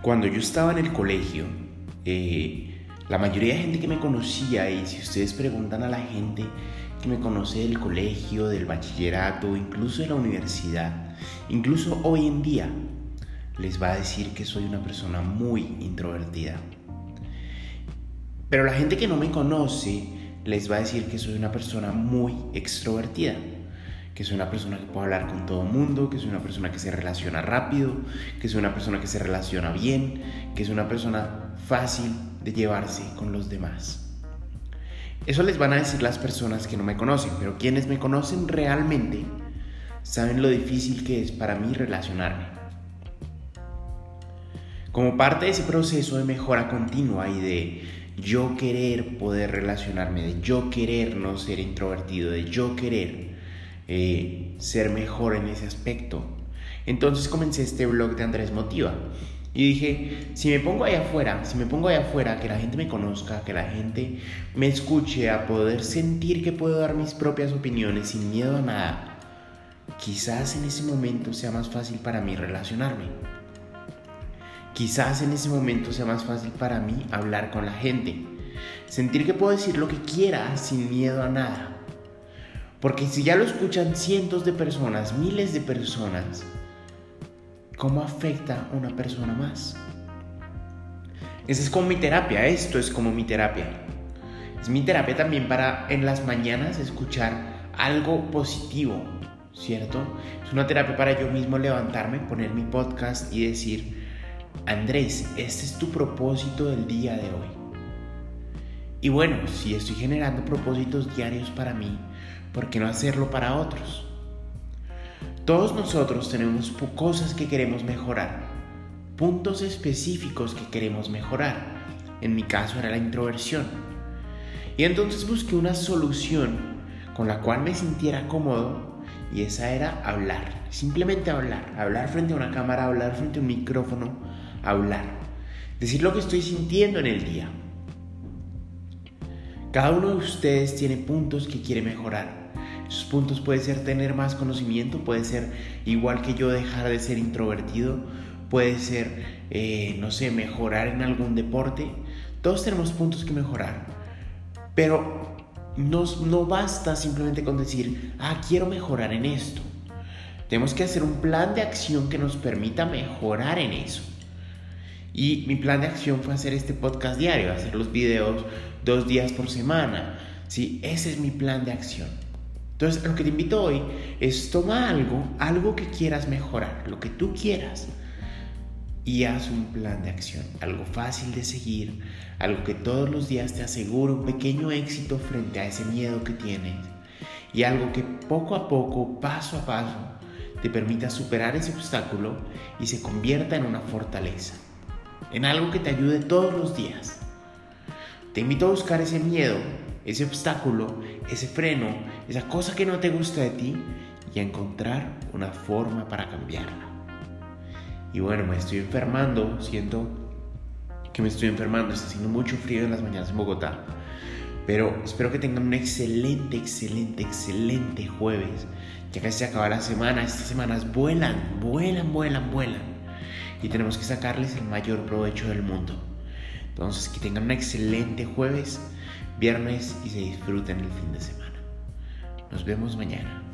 Cuando yo estaba en el colegio, la mayoría de gente que me conocía, y si ustedes preguntan a la gente que me conoce del colegio, del bachillerato, incluso de la universidad, incluso hoy en día, les va a decir que soy una persona muy introvertida. Pero la gente que no me conoce les va a decir que soy una persona muy extrovertida, que soy una persona que puede hablar con todo el mundo, que soy una persona que se relaciona rápido, que soy una persona que se relaciona bien, que soy una persona fácil de llevarse con los demás. Eso les van a decir las personas que no me conocen, pero quienes me conocen realmente saben lo difícil que es para mí relacionarme. Como parte de ese proceso de mejora continua y de yo querer poder relacionarme, de yo querer no ser introvertido, de yo querer ser mejor en ese aspecto, entonces comencé este blog de Andrés Motiva. Y dije, si me pongo allá afuera, que la gente me conozca, que la gente me escuche, a poder sentir que puedo dar mis propias opiniones sin miedo a nada, quizás en ese momento sea más fácil para mí relacionarme. Quizás en ese momento sea más fácil para mí hablar con la gente. Sentir que puedo decir lo que quiera sin miedo a nada. Porque si ya lo escuchan cientos de personas, miles de personas, ¿cómo afecta a una persona más? Esa es como mi terapia, esto es como mi terapia. Es mi terapia también para en las mañanas escuchar algo positivo, ¿cierto? Es una terapia para yo mismo levantarme, poner mi podcast y decir, Andrés, este es tu propósito del día de hoy. Y bueno, si estoy generando propósitos diarios para mí, ¿por qué no hacerlo para otros? Todos nosotros tenemos cosas que queremos mejorar, puntos específicos que queremos mejorar. En mi caso era la introversión. Y entonces busqué una solución con la cual me sintiera cómodo y esa era hablar. Simplemente hablar frente a una cámara, hablar frente a un micrófono, hablar. Decir lo que estoy sintiendo en el día. Cada uno de ustedes tiene puntos que quiere mejorar. Esos puntos puede ser tener más conocimiento, puede ser igual que yo dejar de ser introvertido, puede ser, mejorar en algún deporte. Todos tenemos puntos que mejorar, pero no basta simplemente con decir, quiero mejorar en esto. Tenemos que hacer un plan de acción que nos permita mejorar en eso. Y mi plan de acción fue hacer este podcast diario, hacer los videos 2 días por semana. ¿Sí? Ese es mi plan de acción. Entonces, lo que te invito hoy es toma algo que quieras mejorar, lo que tú quieras, y haz un plan de acción, algo fácil de seguir, algo que todos los días te asegure un pequeño éxito frente a ese miedo que tienes, y algo que poco a poco, paso a paso, te permita superar ese obstáculo y se convierta en una fortaleza, en algo que te ayude todos los días. Te invito a buscar ese miedo, ese obstáculo, ese freno, esa cosa que no te gusta de ti y a encontrar una forma para cambiarla. Y bueno, me estoy enfermando, siento que me estoy enfermando, está haciendo mucho frío en las mañanas en Bogotá, pero espero que tengan un excelente jueves, ya casi se acaba la semana, estas semanas vuelan y tenemos que sacarles el mayor provecho del mundo. Entonces, que tengan un excelente jueves, viernes y se disfruten el fin de semana. Nos vemos mañana.